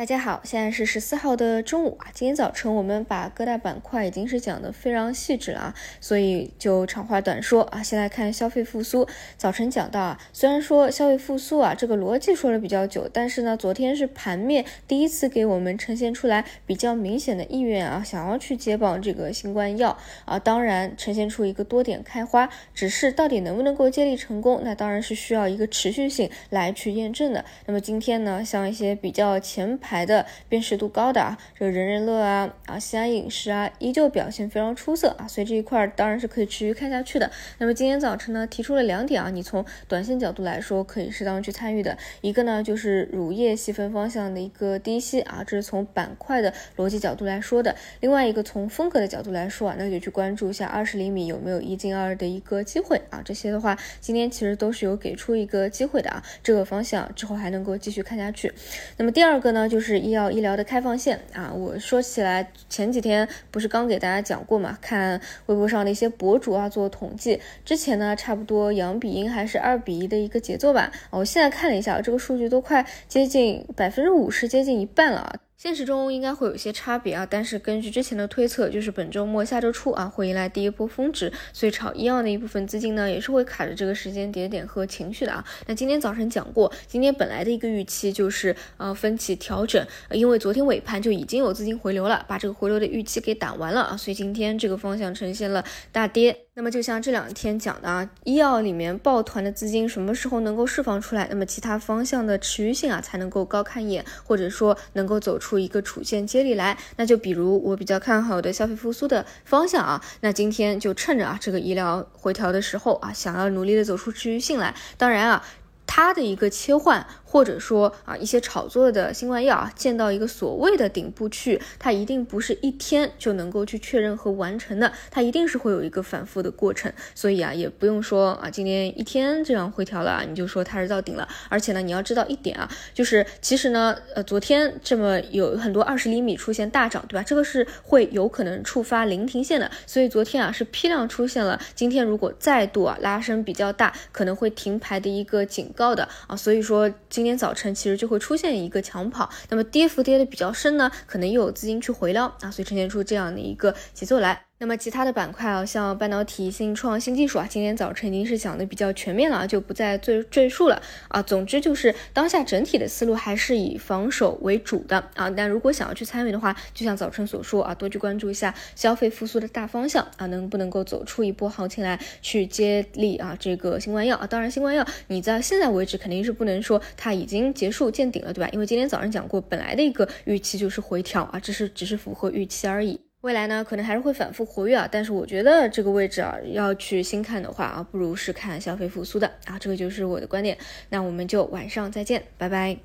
大家好，现在是14号的中午啊。今天早晨我们把各大板块已经是讲的非常细致了啊，所以就长话短说啊。先来看消费复苏，早晨讲到啊，虽然说消费复苏啊这个逻辑说了比较久，但是呢，昨天是盘面第一次给我们呈现出来比较明显的意愿啊，想要去接棒这个新冠药啊，当然呈现出一个多点开花，只是到底能不能够接力成功，那当然是需要一个持续性来去验证的。那么今天呢，像一些比较前排的辨识度高的啊，这个人人乐啊、西安饮食啊，依旧表现非常出色啊，所以这一块当然是可以持续看下去的。那么今天早晨呢，提出了两点啊，你从短线角度来说可以适当去参与的，一个呢就是乳业细分方向的一个低吸啊，这是从板块的逻辑角度来说的；另外一个从风格的角度来说啊，那就去关注一下20厘米有没有1进2的一个机会啊，这些的话今天其实都是有给出一个机会的啊，这个方向之后还能够继续看下去。那么第二个呢，就是医药医疗的开放线啊，我说起来前几天不是刚给大家讲过嘛，看微博上的一些博主啊做统计，之前呢差不多2比1还是2比1的一个节奏吧，我现在看了一下，这个数据都快接近50%，接近一半了啊。现实中应该会有一些差别啊，但是根据之前的推测，就是本周末下周初啊会迎来第一波峰值，所以炒医药的一部分资金呢也是会卡着这个时间节点和情绪的啊。那今天早晨讲过，今天本来的一个预期就是分歧调整，因为昨天尾盘就已经有资金回流了，把这个回流的预期给打完了啊，所以今天这个方向呈现了大跌。那么就像这两天讲的啊，医药里面抱团的资金什么时候能够释放出来，那么其他方向的持续性啊才能够高看一眼，或者说能够走出一个主线接力来。那就比如我比较看好的消费复苏的方向啊，那今天就趁着啊这个医疗回调的时候啊，想要努力的走出持续性来。当然啊，它的一个切换，或者说啊一些炒作的新冠药啊，见到一个所谓的顶部区，它一定不是一天就能够去确认和完成的，它一定是会有一个反复的过程。所以啊，也不用说啊今天一天这样回调了啊，你就说它是到顶了。而且呢，你要知道一点啊，就是其实呢昨天这么有很多20厘米出现大涨，对吧？这个是会有可能触发零停线的，所以昨天啊是批量出现了，今天如果再度啊拉升比较大，可能会停牌的一个警告的啊，所以说今天早晨其实就会出现一个强跑，那么跌幅跌的比较深呢，可能又有资金去回捞啊，所以呈现出这样的一个节奏来。那么其他的板块啊，像半导体、新创、新技术啊，今天早晨已经是讲的比较全面了，就不再赘述了啊。总之就是当下整体的思路还是以防守为主的啊。但如果想要去参与的话，就像早晨所说啊，多去关注一下消费复苏的大方向啊，能不能够走出一波行情来去接力啊这个新冠药啊。当然，新冠药你在现在为止肯定是不能说它已经结束见顶了，对吧？因为今天早上讲过，本来的一个预期就是回调啊，只是符合预期而已。未来呢，可能还是会反复活跃啊，但是我觉得这个位置啊，要去新看的话啊，不如是看消费复苏的啊，这个就是我的观点。那我们就晚上再见，拜拜。